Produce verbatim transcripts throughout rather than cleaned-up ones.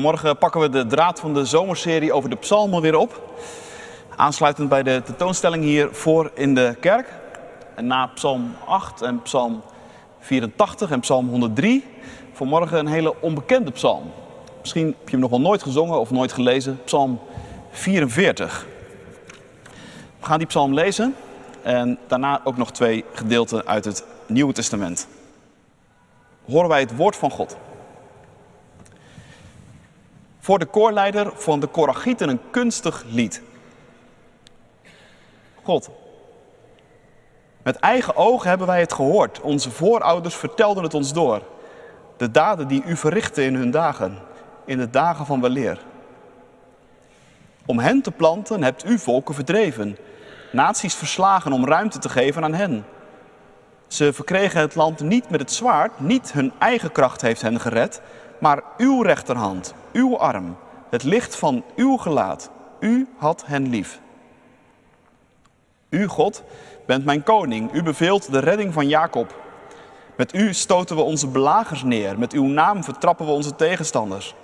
Vanmorgen pakken we de draad van de zomerserie over de psalmen weer op. Aansluitend bij de tentoonstelling hiervoor in de kerk. En na Psalm acht en Psalm vierentachtig en Psalm honderd drie. Vanmorgen een hele onbekende psalm. Misschien heb je hem nog wel nooit gezongen of nooit gelezen. Psalm vierenveertig. We gaan die psalm lezen. En daarna ook nog twee gedeelten uit het Nieuwe Testament. Horen wij het woord van God. Voor de koorleider van de Korachieten een kunstig lied. God. Met eigen ogen hebben wij het gehoord. Onze voorouders vertelden het ons door. De daden die u verrichtte in hun dagen. In de dagen van weleer. Om hen te planten hebt u volken verdreven. Naties verslagen om ruimte te geven aan hen. Ze verkregen het land niet met het zwaard. Niet hun eigen kracht heeft hen gered. Maar uw rechterhand, uw arm, het licht van uw gelaat, u had hen lief. U, God, bent mijn koning, u beveelt de redding van Jacob. Met u stoten we onze belagers neer, met uw naam vertrappen we onze tegenstanders.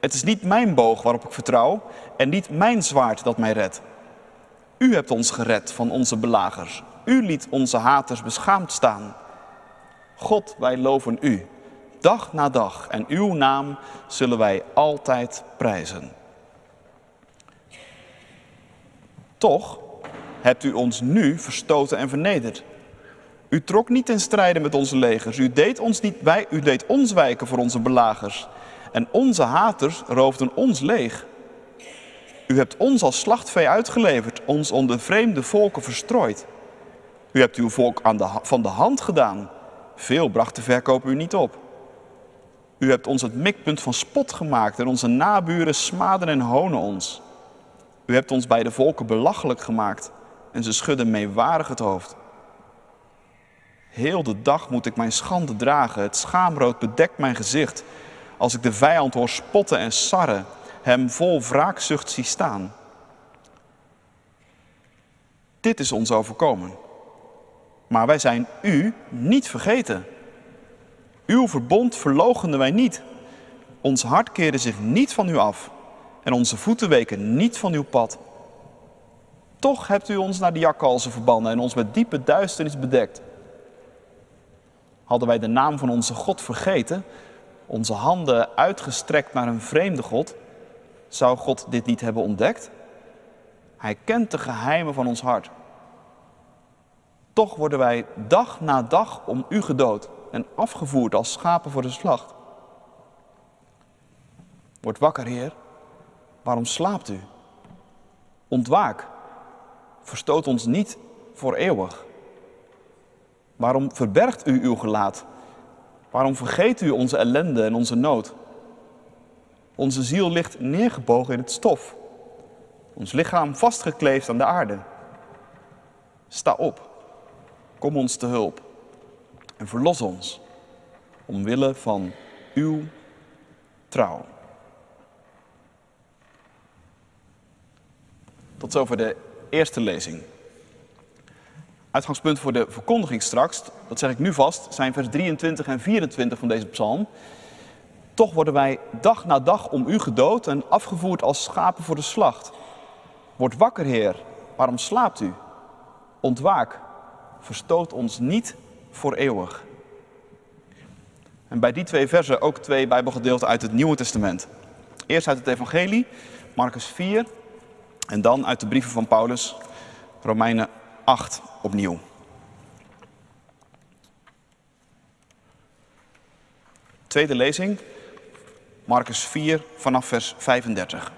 Het is niet mijn boog waarop ik vertrouw en niet mijn zwaard dat mij redt. U hebt ons gered van onze belagers, u liet onze haters beschaamd staan. God, wij loven u. Dag na dag en uw naam zullen wij altijd prijzen. Toch hebt u ons nu verstoten en vernederd. U trok niet ten strijde met onze legers. U deed ons niet wij, u deed ons wijken voor onze belagers. En onze haters roofden ons leeg. U hebt ons als slachtvee uitgeleverd, ons onder vreemde volken verstrooid. U hebt uw volk aan de, van de hand gedaan. Veel bracht de verkoop u niet op. U hebt ons het mikpunt van spot gemaakt en onze naburen smaden en honen ons. U hebt ons bij de volken belachelijk gemaakt en ze schudden meewarig het hoofd. Heel de dag moet ik mijn schande dragen, het schaamrood bedekt mijn gezicht. Als ik de vijand hoor spotten en sarren, hem vol wraakzucht zie staan. Dit is ons overkomen. Maar wij zijn u niet vergeten. Uw verbond verloochenden wij niet. Ons hart keerde zich niet van u af en onze voeten weken niet van uw pad. Toch hebt u ons naar de jakhalzen verbannen en ons met diepe duisternis bedekt. Hadden wij de naam van onze God vergeten, onze handen uitgestrekt naar een vreemde God, zou God dit niet hebben ontdekt? Hij kent de geheimen van ons hart. Toch worden wij dag na dag om u gedood en afgevoerd als schapen voor de slacht. Word wakker, Heer. Waarom slaapt u? Ontwaak. Verstoot ons niet voor eeuwig. Waarom verbergt u uw gelaat? Waarom vergeet u onze ellende en onze nood? Onze ziel ligt neergebogen in het stof. Ons lichaam vastgekleefd aan de aarde. Sta op. Kom ons te hulp. En verlos ons, omwille van uw trouw. Tot zover de eerste lezing. Uitgangspunt voor de verkondiging straks, dat zeg ik nu vast, zijn vers drieëntwintig en vierentwintig van deze psalm. Toch worden wij dag na dag om u gedood en afgevoerd als schapen voor de slacht. Word wakker, Heer, waarom slaapt u? Ontwaak, verstoot ons niet voor eeuwig. En bij die twee versen ook twee Bijbelgedeelten uit het Nieuwe Testament. Eerst uit het Evangelie, Marcus vier, en dan uit de brieven van Paulus, Romeinen acht opnieuw. Tweede lezing, Marcus vier vanaf vers vijfendertig.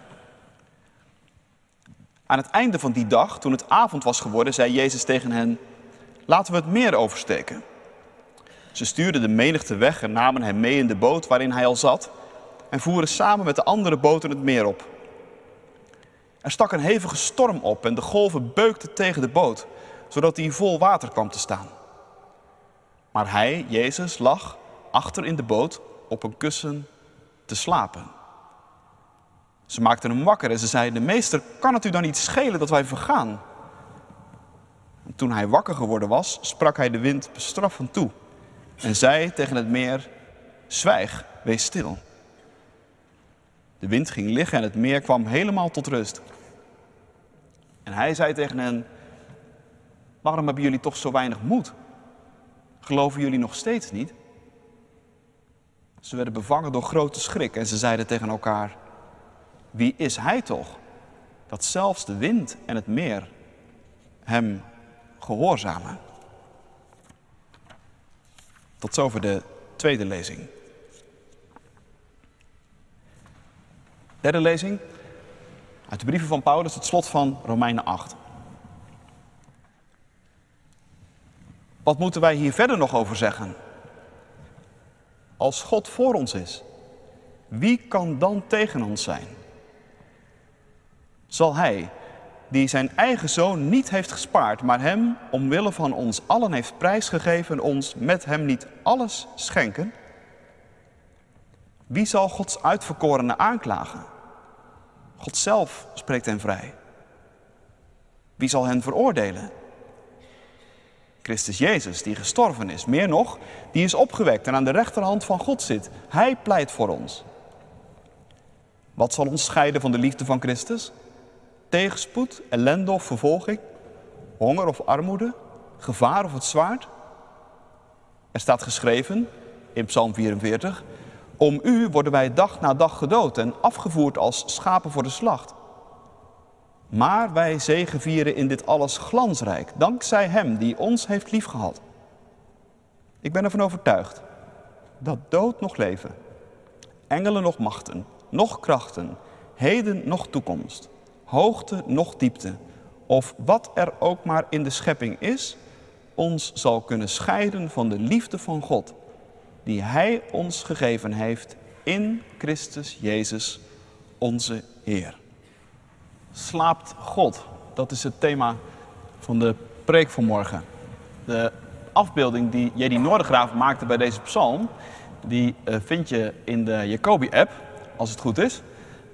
Aan het einde van die dag, toen het avond was geworden, zei Jezus tegen hen: laten we het meer oversteken. Ze stuurden de menigte weg en namen hem mee in de boot waarin hij al zat en voeren samen met de andere boten het meer op. Er stak een hevige storm op en de golven beukten tegen de boot, zodat hij vol water kwam te staan. Maar hij, Jezus, lag achter in de boot op een kussen te slapen. Ze maakten hem wakker en ze zeiden: meester, kan het u dan niet schelen dat wij vergaan? En toen hij wakker geworden was, sprak hij de wind bestraffend toe en zei tegen het meer: zwijg, wees stil. De wind ging liggen en het meer kwam helemaal tot rust. En hij zei tegen hen, waarom hebben jullie toch zo weinig moed? Geloven jullie nog steeds niet? Ze werden bevangen door grote schrik en ze zeiden tegen elkaar, wie is hij toch, dat zelfs de wind en het meer hem gehoorzamen? Tot zover de tweede lezing. Derde lezing uit de brieven van Paulus, het slot van Romeinen acht. Wat moeten wij hier verder nog over zeggen? Als God voor ons is, wie kan dan tegen ons zijn? Zal hij, die zijn eigen zoon niet heeft gespaard, maar hem omwille van ons allen heeft prijsgegeven, ons met hem niet alles schenken? Wie zal Gods uitverkorene aanklagen? God zelf spreekt hen vrij. Wie zal hen veroordelen? Christus Jezus, die gestorven is, meer nog, die is opgewekt en aan de rechterhand van God zit. Hij pleit voor ons. Wat zal ons scheiden van de liefde van Christus? Tegenspoed, ellende of vervolging? Honger of armoede? Gevaar of het zwaard? Er staat geschreven in Psalm vierenveertig... Om u worden wij dag na dag gedood en afgevoerd als schapen voor de slacht. Maar wij zegevieren in dit alles glansrijk, dankzij hem die ons heeft liefgehad. Ik ben ervan overtuigd dat dood nog leven, engelen nog machten, nog krachten, heden nog toekomst, hoogte nog diepte, of wat er ook maar in de schepping is, ons zal kunnen scheiden van de liefde van God, die hij ons gegeven heeft in Christus Jezus, onze Heer. Slaapt God? Dat is het thema van de preek van morgen. De afbeelding die Jedi Noordengraaf maakte bij deze psalm, die uh, vind je in de Jacobi-app, als het goed is.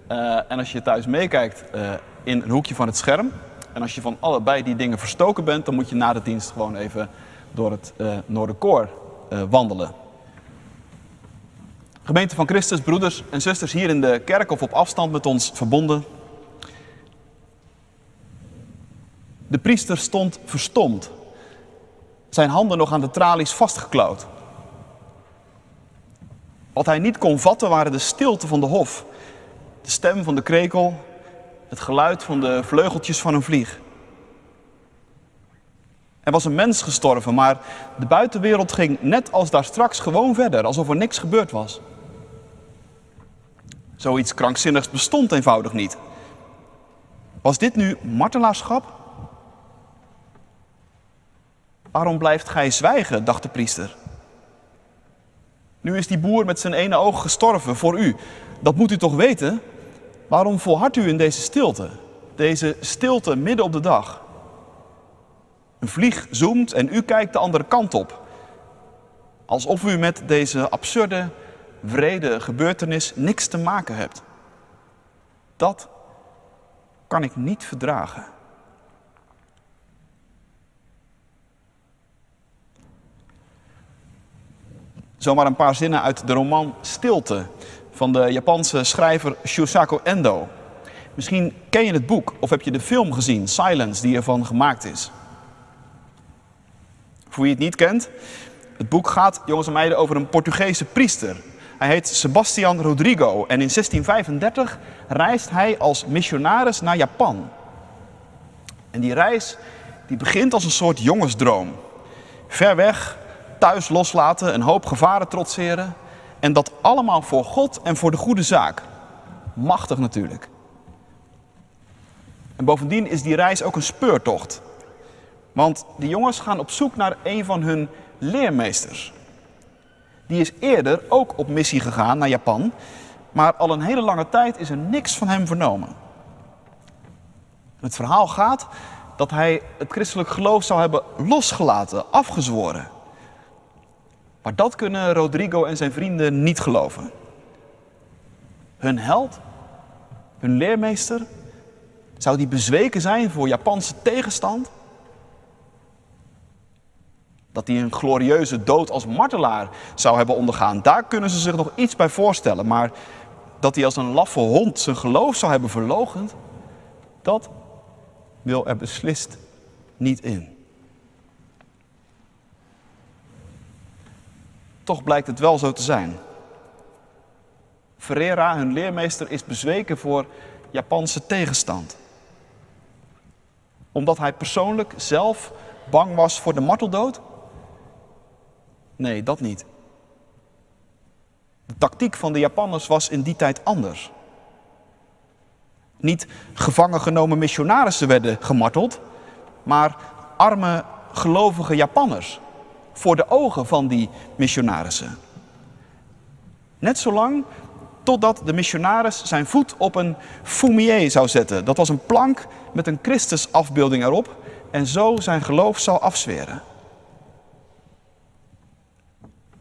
Uh, en als je thuis meekijkt uh, in een hoekje van het scherm. En als je van allebei die dingen verstoken bent, dan moet je na de dienst gewoon even door het uh, Noordenkoor uh, wandelen. Gemeente van Christus, broeders en zusters hier in de kerk of op afstand met ons verbonden. De priester stond verstomd, zijn handen nog aan de tralies vastgeklauwd. Wat hij niet kon vatten waren de stilte van de hof, de stem van de krekel, het geluid van de vleugeltjes van een vlieg. Er was een mens gestorven, maar de buitenwereld ging net als daar straks gewoon verder, alsof er niks gebeurd was. Zoiets krankzinnigs bestond eenvoudig niet. Was dit nu martelaarschap? Waarom blijft gij zwijgen, dacht de priester. Nu is die boer met zijn ene oog gestorven voor u. Dat moet u toch weten? Waarom volhardt u in deze stilte? Deze stilte midden op de dag. Een vlieg zoomt en u kijkt de andere kant op. Alsof u met deze absurde, wrede gebeurtenis niks te maken hebt. Dat kan ik niet verdragen. Zomaar een paar zinnen uit de roman Stilte van de Japanse schrijver Shusaku Endo. Misschien ken je het boek of heb je de film gezien, Silence, die ervan gemaakt is. Voor wie het niet kent, het boek gaat, jongens en meiden, over een Portugese priester. Hij heet Sebastião Rodrigues en in zestien vijfendertig reist hij als missionaris naar Japan. En die reis die begint als een soort jongensdroom. Ver weg, thuis loslaten, een hoop gevaren trotseren. En dat allemaal voor God en voor de goede zaak. Machtig natuurlijk. En bovendien is die reis ook een speurtocht. Want die jongens gaan op zoek naar een van hun leermeesters. Die is eerder ook op missie gegaan naar Japan, maar al een hele lange tijd is er niks van hem vernomen. Het verhaal gaat dat hij het christelijk geloof zou hebben losgelaten, afgezworen. Maar dat kunnen Rodrigo en zijn vrienden niet geloven. Hun held, hun leermeester, zou die bezweken zijn voor Japanse tegenstand? Dat hij een glorieuze dood als martelaar zou hebben ondergaan. Daar kunnen ze zich nog iets bij voorstellen. Maar dat hij als een laffe hond zijn geloof zou hebben verloochend, dat wil er beslist niet in. Toch blijkt het wel zo te zijn. Ferreira, hun leermeester, is bezweken voor Japanse tegenstand. Omdat hij persoonlijk zelf bang was voor de marteldood? Nee, dat niet. De tactiek van de Japanners was in die tijd anders. Niet gevangen genomen missionarissen werden gemarteld, maar arme gelovige Japanners voor de ogen van die missionarissen. Net zolang totdat de missionaris zijn voet op een fumi-e zou zetten. Dat was een plank met een Christusafbeelding erop en zo zijn geloof zou afzweren.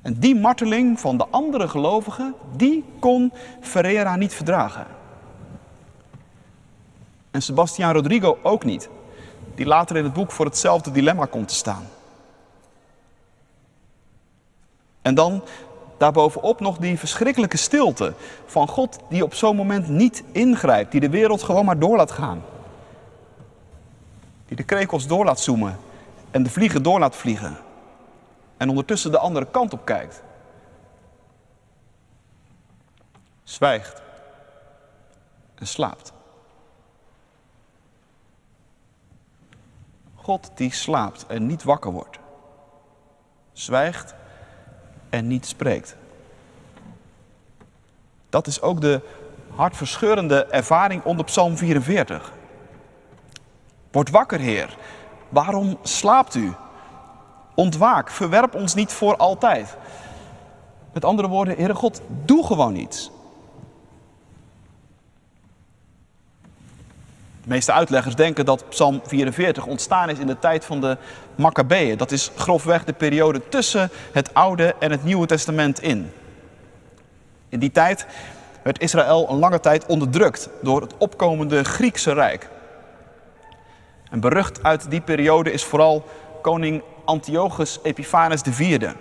En die marteling van de andere gelovigen, die kon Ferreira niet verdragen. En Sebastião Rodrigues ook niet, die later in het boek voor hetzelfde dilemma komt te staan. En dan daarbovenop nog die verschrikkelijke stilte van God die op zo'n moment niet ingrijpt, die de wereld gewoon maar door laat gaan. Die de krekels door laat zoemen en de vliegen door laat vliegen. En ondertussen de andere kant op kijkt. Zwijgt. En slaapt. God die slaapt en niet wakker wordt. Zwijgt en niet spreekt. Dat is ook de hartverscheurende ervaring onder Psalm vierenveertig. Word wakker, Heer. Waarom slaapt u? Ontwaak, verwerp ons niet voor altijd. Met andere woorden, Heere God, doe gewoon iets. De meeste uitleggers denken dat Psalm vierenveertig ontstaan is in de tijd van de Maccabeeën. Dat is grofweg de periode tussen het Oude en het Nieuwe Testament in. In die tijd werd Israël een lange tijd onderdrukt door het opkomende Griekse Rijk. En berucht uit die periode is vooral koning Antiochus Epiphanes de vierde.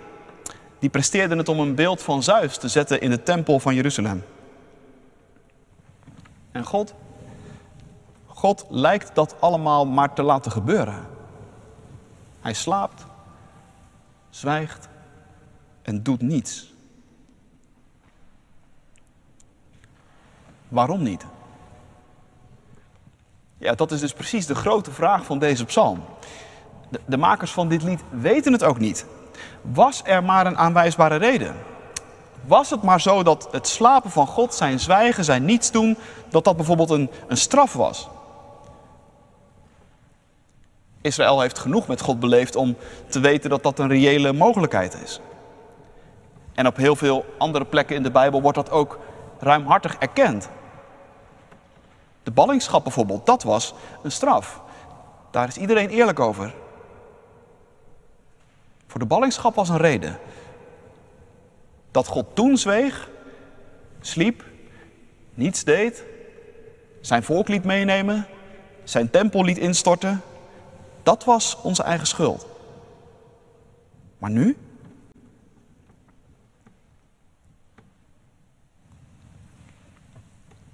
Die presteerde het om een beeld van Zeus te zetten in de tempel van Jeruzalem. En God, God lijkt dat allemaal maar te laten gebeuren. Hij slaapt, zwijgt en doet niets. Waarom niet? Ja, dat is dus precies de grote vraag van deze psalm. De, de makers van dit lied weten het ook niet. Was er maar een aanwijsbare reden? Was het maar zo dat het slapen van God, zijn zwijgen, zijn niets doen, dat dat bijvoorbeeld een, een straf was? Israël heeft genoeg met God beleefd om te weten dat dat een reële mogelijkheid is. En op heel veel andere plekken in de Bijbel wordt dat ook ruimhartig erkend. De ballingschap bijvoorbeeld, dat was een straf. Daar is iedereen eerlijk over. Voor de ballingschap was een reden. Dat God toen zweeg, sliep, niets deed, zijn volk liet meenemen, zijn tempel liet instorten, dat was onze eigen schuld. Maar nu?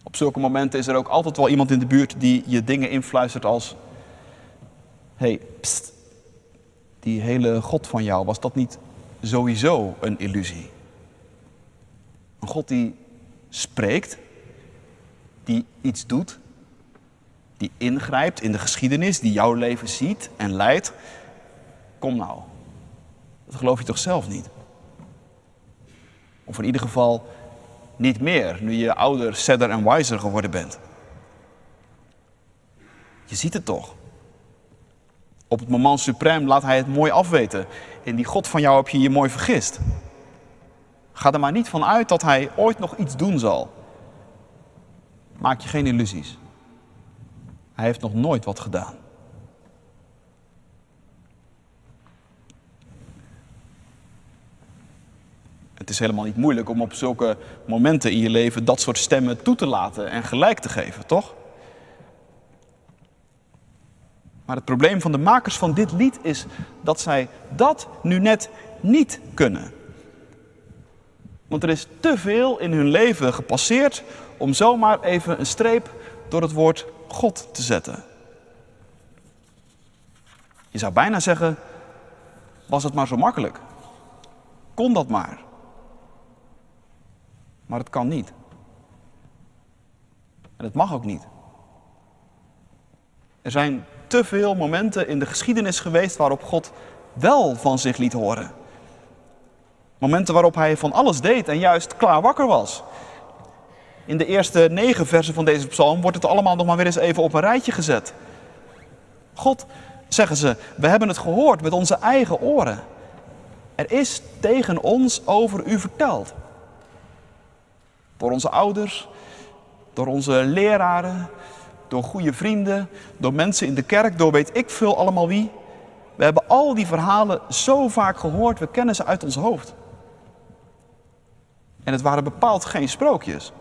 Op zulke momenten is er ook altijd wel iemand in de buurt die je dingen influistert als: hey, pst, die hele God van jou, was dat niet sowieso een illusie? Een God die spreekt, die iets doet, die ingrijpt in de geschiedenis, die jouw leven ziet en leidt. Kom nou, dat geloof je toch zelf niet? Of in ieder geval niet meer, nu je ouder, sadder en wiser geworden bent. Je ziet het toch? Op het moment suprême laat hij het mooi afweten. In die God van jou heb je je mooi vergist. Ga er maar niet van uit dat hij ooit nog iets doen zal. Maak je geen illusies. Hij heeft nog nooit wat gedaan. Het is helemaal niet moeilijk om op zulke momenten in je leven dat soort stemmen toe te laten en gelijk te geven, toch? Maar het probleem van de makers van dit lied is dat zij dat nu net niet kunnen. Want er is te veel in hun leven gepasseerd om zomaar even een streep door het woord God te zetten. Je zou bijna zeggen, was het maar zo makkelijk. Kon dat maar. Maar het kan niet. En het mag ook niet. Er zijn te veel momenten in de geschiedenis geweest waarop God wel van zich liet horen. Momenten waarop hij van alles deed en juist klaar wakker was. In de eerste negen versen van deze psalm wordt het allemaal nog maar weer eens even op een rijtje gezet. God, zeggen ze, we hebben het gehoord met onze eigen oren. Er is tegen ons over u verteld. Door onze ouders, door onze leraren, door goede vrienden, door mensen in de kerk, door weet ik veel allemaal wie. We hebben al die verhalen zo vaak gehoord, we kennen ze uit ons hoofd. En het waren bepaald geen sprookjes.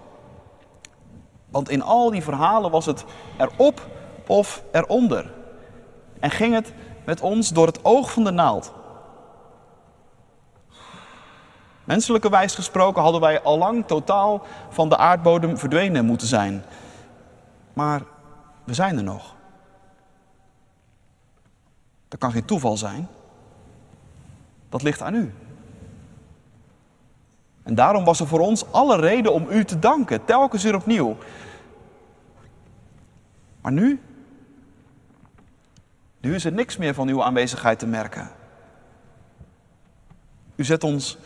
Want in al die verhalen was het erop of eronder. En ging het met ons door het oog van de naald. Menselijke wijs gesproken hadden wij allang totaal van de aardbodem verdwenen moeten zijn. Maar we zijn er nog. Dat kan geen toeval zijn. Dat ligt aan u. En daarom was er voor ons alle reden om u te danken, telkens weer opnieuw. Maar nu? Nu is er niks meer van uw aanwezigheid te merken. U zet ons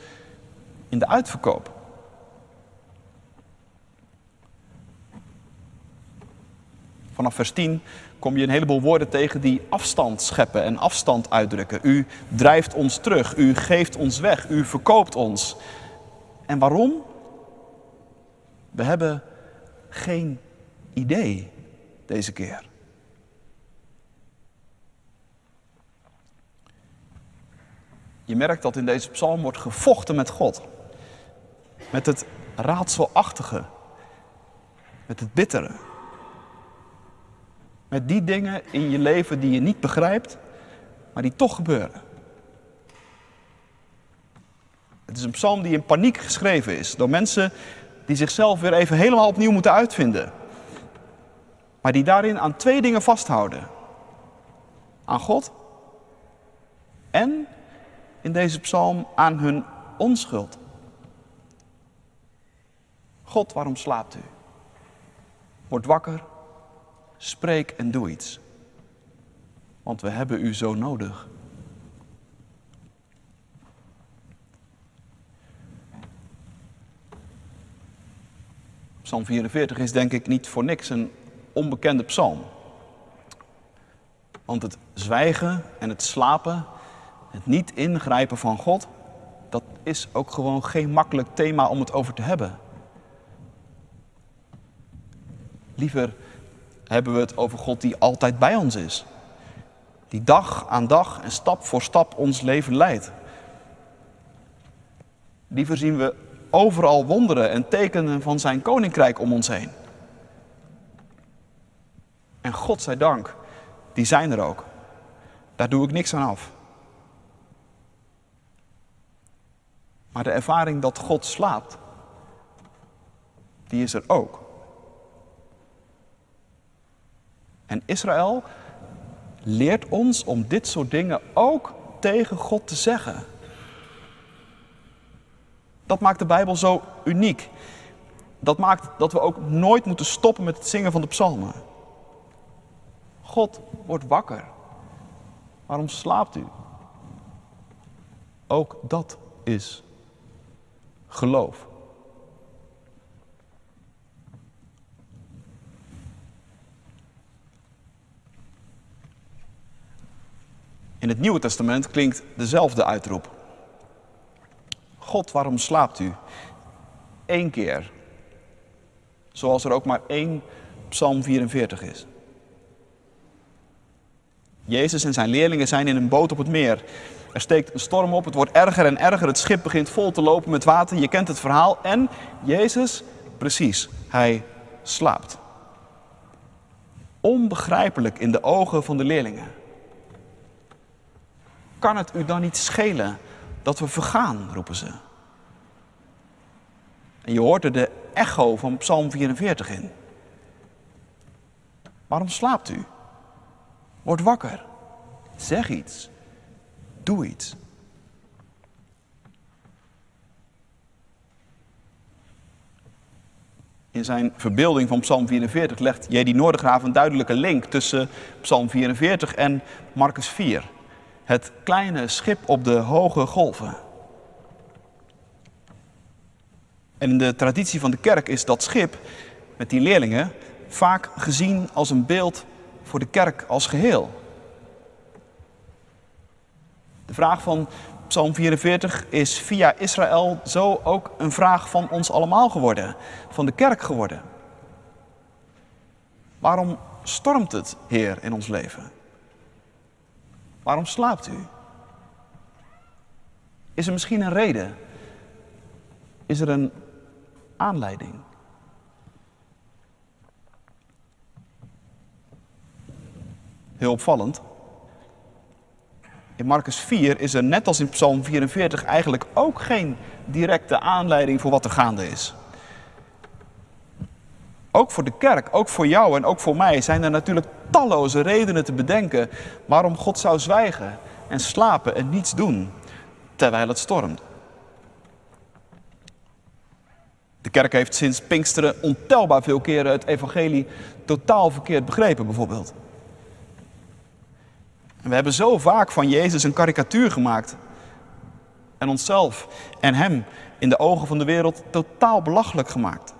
in de uitverkoop. Vanaf vers tien kom je een heleboel woorden tegen die afstand scheppen en afstand uitdrukken. U drijft ons terug, u geeft ons weg, u verkoopt ons. En waarom? We hebben geen idee deze keer. Je merkt dat in deze psalm wordt gevochten met God. Met het raadselachtige. Met het bittere. Met die dingen in je leven die je niet begrijpt, maar die toch gebeuren. Het is een psalm die in paniek geschreven is door mensen die zichzelf weer even helemaal opnieuw moeten uitvinden. Maar die daarin aan twee dingen vasthouden. Aan God en in deze psalm aan hun onschuld. God, waarom slaapt u? Word wakker, spreek en doe iets. Want we hebben u zo nodig. Psalm vierenveertig is denk ik niet voor niks een onbekende psalm. Want het zwijgen en het slapen, het niet ingrijpen van God, dat is ook gewoon geen makkelijk thema om het over te hebben. Liever hebben we het over God die altijd bij ons is. Die dag aan dag en stap voor stap ons leven leidt. Liever zien we overal wonderen en tekenen van zijn koninkrijk om ons heen. En God zij dank, die zijn er ook. Daar doe ik niks aan af. Maar de ervaring dat God slaapt, die is er ook. En Israël leert ons om dit soort dingen ook tegen God te zeggen. Dat maakt de Bijbel zo uniek. Dat maakt dat we ook nooit moeten stoppen met het zingen van de psalmen. God, wordt wakker. Waarom slaapt u? Ook dat is geloof. In het Nieuwe Testament klinkt dezelfde uitroep. God, waarom slaapt u? Eén keer. Zoals er ook maar één Psalm vierenveertig is. Jezus en zijn leerlingen zijn in een boot op het meer. Er steekt een storm op, het wordt erger en erger. Het schip begint vol te lopen met water. Je kent het verhaal. En Jezus, precies, hij slaapt. Onbegrijpelijk in de ogen van de leerlingen. Kan het u dan niet schelen dat we vergaan, roepen ze. En je hoort er de echo van Psalm vierenveertig in. Waarom slaapt u? Word wakker. Zeg iets. Doe iets. In zijn verbeelding van Psalm vierenveertig legt Jedi Noordengraaf een duidelijke link tussen Psalm vierenveertig en Marcus vier. Het kleine schip op de hoge golven. En in de traditie van de kerk is dat schip met die leerlingen vaak gezien als een beeld voor de kerk als geheel. De vraag van Psalm vierenveertig is via Israël zo ook een vraag van ons allemaal geworden, van de kerk geworden. Waarom stormt het, Heer, in ons leven? Waarom slaapt u? Is er misschien een reden? Is er een aanleiding? Heel opvallend. In Marcus vier is er net als in Psalm vierenveertig eigenlijk ook geen directe aanleiding voor wat er gaande is. Ook voor de kerk, ook voor jou en ook voor mij zijn er natuurlijk talloze redenen te bedenken waarom God zou zwijgen en slapen en niets doen terwijl het stormt. De kerk heeft sinds Pinksteren ontelbaar veel keren het evangelie totaal verkeerd begrepen, bijvoorbeeld. En we hebben zo vaak van Jezus een karikatuur gemaakt en onszelf en hem in de ogen van de wereld totaal belachelijk gemaakt.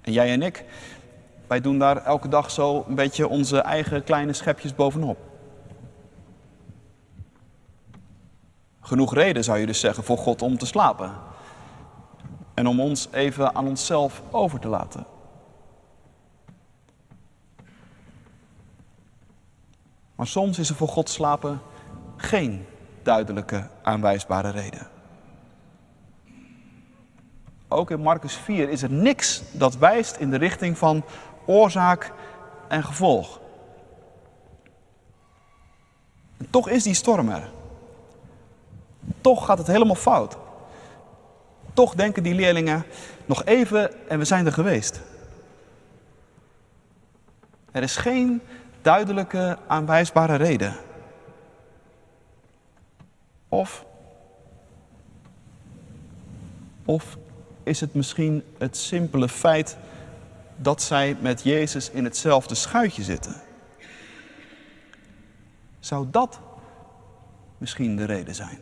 En jij en ik, wij doen daar elke dag zo een beetje onze eigen kleine schepjes bovenop. Genoeg reden, zou je dus zeggen, voor God om te slapen. En om ons even aan onszelf over te laten. Maar soms is er voor God slapen geen duidelijke aanwijsbare reden. Ook in Marcus vier is er niks dat wijst in de richting van oorzaak en gevolg. En toch is die storm er. Toch gaat het helemaal fout. Toch denken die leerlingen, nog even en we zijn er geweest. Er is geen duidelijke aanwijsbare reden. Of, of is het misschien het simpele feit dat zij met Jezus in hetzelfde schuitje zitten? Zou dat misschien de reden zijn?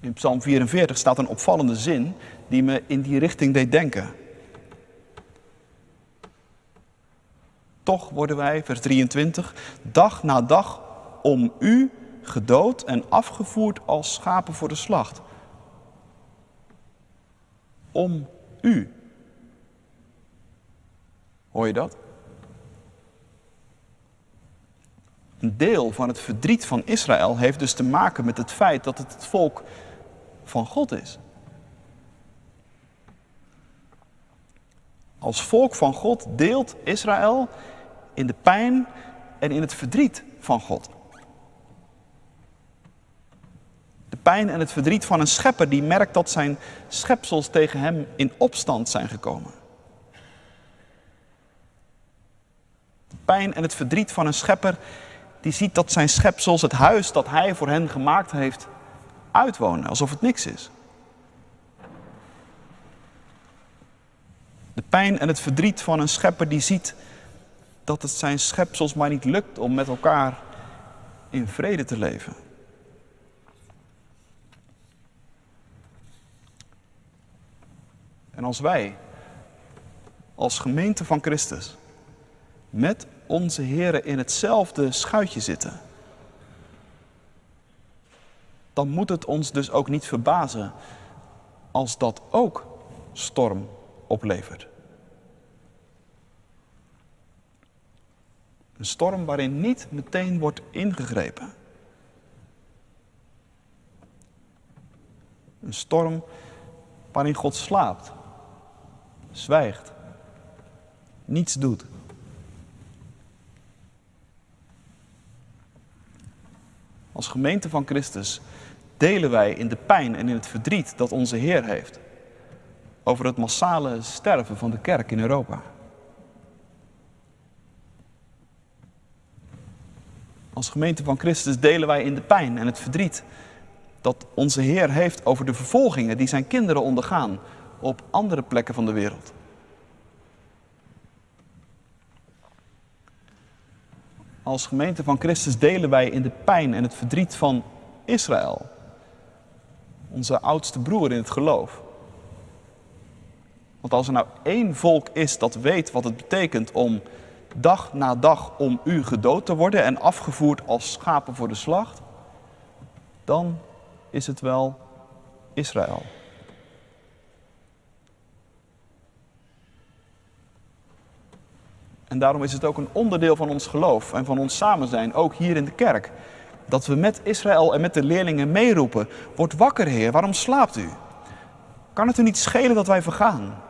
In Psalm vierenveertig staat een opvallende zin die me in die richting deed denken. Toch worden wij, vers drieëntwintig, dag na dag om u gedood en afgevoerd als schapen voor de slacht. Om u. Hoor je dat? Een deel van het verdriet van Israël heeft dus te maken met het feit dat het het volk van God is. Als volk van God deelt Israël in de pijn en in het verdriet van God. De pijn en het verdriet van een schepper die merkt dat zijn schepsels tegen hem in opstand zijn gekomen. De pijn en het verdriet van een schepper die ziet dat zijn schepsels het huis dat hij voor hen gemaakt heeft uitwonen, alsof het niks is. De pijn en het verdriet van een schepper die ziet dat het zijn schepsels maar niet lukt om met elkaar in vrede te leven. En als wij, als gemeente van Christus, met onze Here in hetzelfde schuitje zitten, dan moet het ons dus ook niet verbazen als dat ook storm oplevert. Een storm waarin niet meteen wordt ingegrepen. Een storm waarin God slaapt, zwijgt, niets doet. Als gemeente van Christus delen wij in de pijn en in het verdriet dat onze Heer heeft over het massale sterven van de kerk in Europa. Als gemeente van Christus delen wij in de pijn en het verdriet dat onze Heer heeft over de vervolgingen die zijn kinderen ondergaan op andere plekken van de wereld. Als gemeente van Christus delen wij in de pijn en het verdriet van Israël, onze oudste broer in het geloof. Want als er nou één volk is dat weet wat het betekent om dag na dag om u gedood te worden en afgevoerd als schapen voor de slacht, dan is het wel Israël. En daarom is het ook een onderdeel van ons geloof en van ons samen zijn, ook hier in de kerk. Dat we met Israël en met de leerlingen meeroepen: word wakker, Heer, waarom slaapt u? Kan het u niet schelen dat wij vergaan?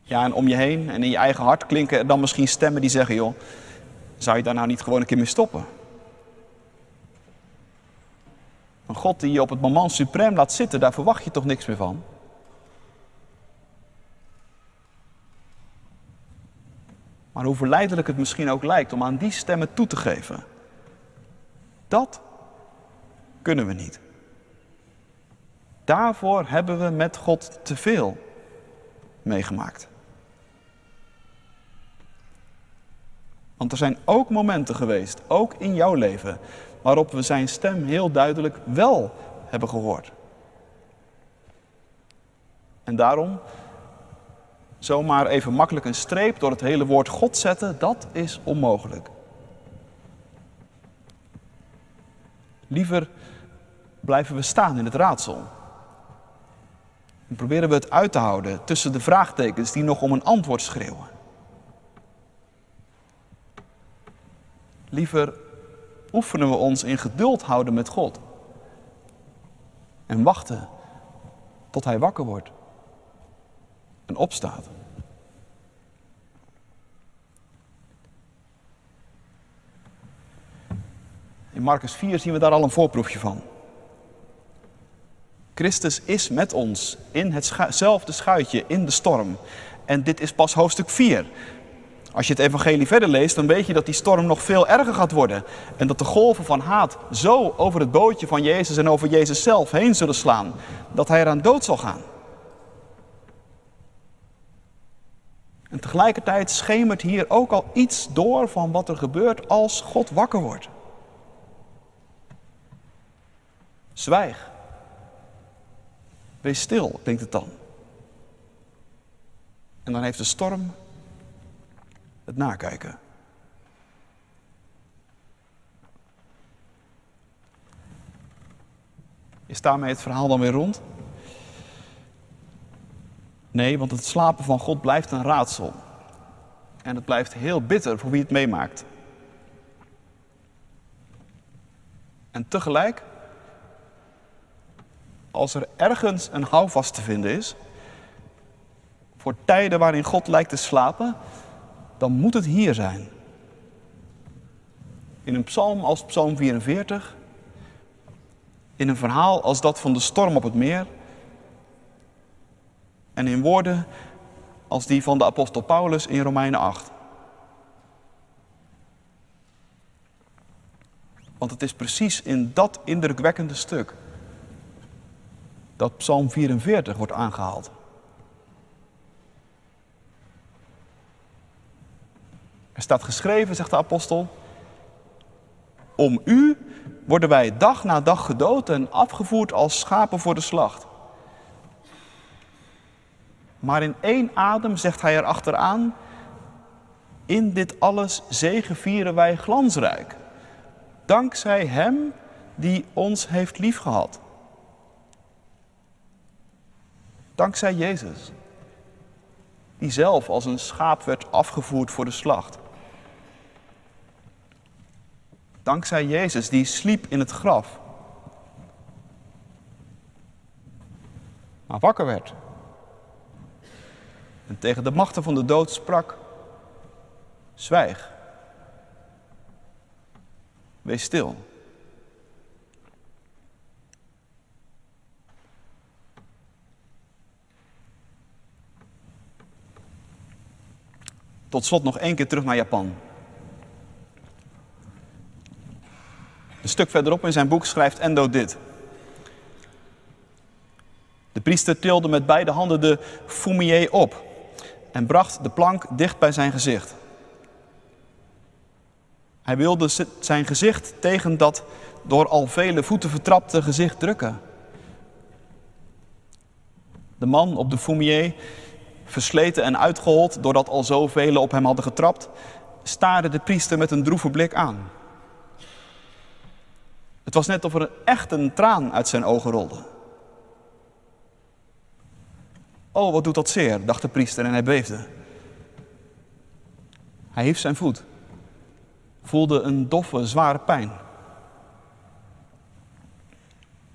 Ja, en om je heen en in je eigen hart klinken er dan misschien stemmen die zeggen: joh, zou je daar nou niet gewoon een keer mee stoppen? Een God die je op het moment suprême laat zitten, daar verwacht je toch niks meer van? Maar hoe verleidelijk het misschien ook lijkt om aan die stemmen toe te geven, dat kunnen we niet. Daarvoor hebben we met God te veel meegemaakt. Want er zijn ook momenten geweest, ook in jouw leven, waarop we zijn stem heel duidelijk wel hebben gehoord. En daarom zomaar even makkelijk een streep door het hele woord God zetten, dat is onmogelijk. Liever blijven we staan in het raadsel. En proberen we het uit te houden tussen de vraagtekens die nog om een antwoord schreeuwen. Liever oefenen we ons in geduld houden met God. En wachten tot Hij wakker wordt. En opstaat. In Marcus vier zien we daar al een voorproefje van. Christus is met ons in hetzelfde schuitje, in de storm. En dit is pas hoofdstuk vier. Als je het evangelie verder leest, dan weet je dat die storm nog veel erger gaat worden. En dat de golven van haat zo over het bootje van Jezus en over Jezus zelf heen zullen slaan, dat hij eraan dood zal gaan. En tegelijkertijd schemert hier ook al iets door van wat er gebeurt als God wakker wordt. Zwijg. Wees stil, klinkt het dan. En dan heeft de storm het nakijken. Is daarmee het verhaal dan weer rond? Nee, want het slapen van God blijft een raadsel. En het blijft heel bitter voor wie het meemaakt. En tegelijk, als er ergens een houvast te vinden is, voor tijden waarin God lijkt te slapen, dan moet het hier zijn. In een psalm als Psalm vierenveertig, in een verhaal als dat van de storm op het meer, en in woorden als die van de apostel Paulus in Romeinen acht. Want het is precies in dat indrukwekkende stuk dat Psalm vierenveertig wordt aangehaald. Er staat geschreven, zegt de apostel: om u worden wij dag na dag gedood en afgevoerd als schapen voor de slacht. Maar in één adem zegt hij erachteraan: in dit alles zegevieren wij glansrijk, dankzij Hem die ons heeft liefgehad. Dankzij Jezus, die zelf als een schaap werd afgevoerd voor de slacht. Dankzij Jezus, die sliep in het graf, maar wakker werd. En tegen de machten van de dood sprak: zwijg, Wees stil. Tot slot nog één keer terug naar Japan. Een stuk verderop in zijn boek schrijft Endo dit. De priester tilde met beide handen de fumi-e op en bracht de plank dicht bij zijn gezicht. Hij wilde zijn gezicht tegen dat door al vele voeten vertrapte gezicht drukken. De man op de fumi-e, versleten en uitgehold doordat al zoveel op hem hadden getrapt, staarde de priester met een droeve blik aan. Het was net of er echt een traan uit zijn ogen rolde. Oh, wat doet dat zeer, dacht de priester en hij beefde. Hij hief zijn voet, voelde een doffe, zware pijn.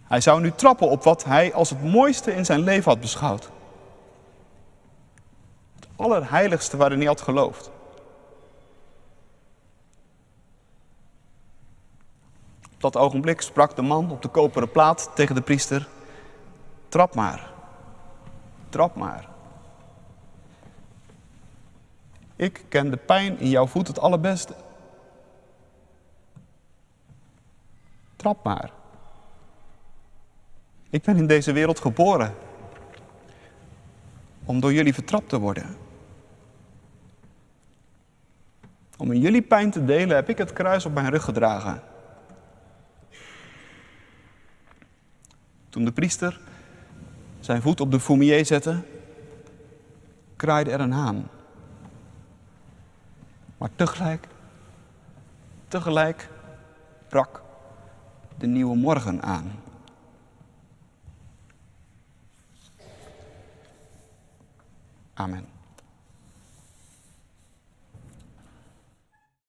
Hij zou nu trappen op wat hij als het mooiste in zijn leven had beschouwd. Het allerheiligste waarin hij had geloofd. Op dat ogenblik sprak de man op de koperen plaat tegen de priester: trap maar. Trap maar. Ik ken de pijn in jouw voet het allerbeste. Trap maar. Ik ben in deze wereld geboren om door jullie vertrapt te worden. Om in jullie pijn te delen heb ik het kruis op mijn rug gedragen. Toen de priester zijn voet op de fumi-e zette, kraaide er een haan. Maar tegelijk, tegelijk brak de nieuwe morgen aan. Amen.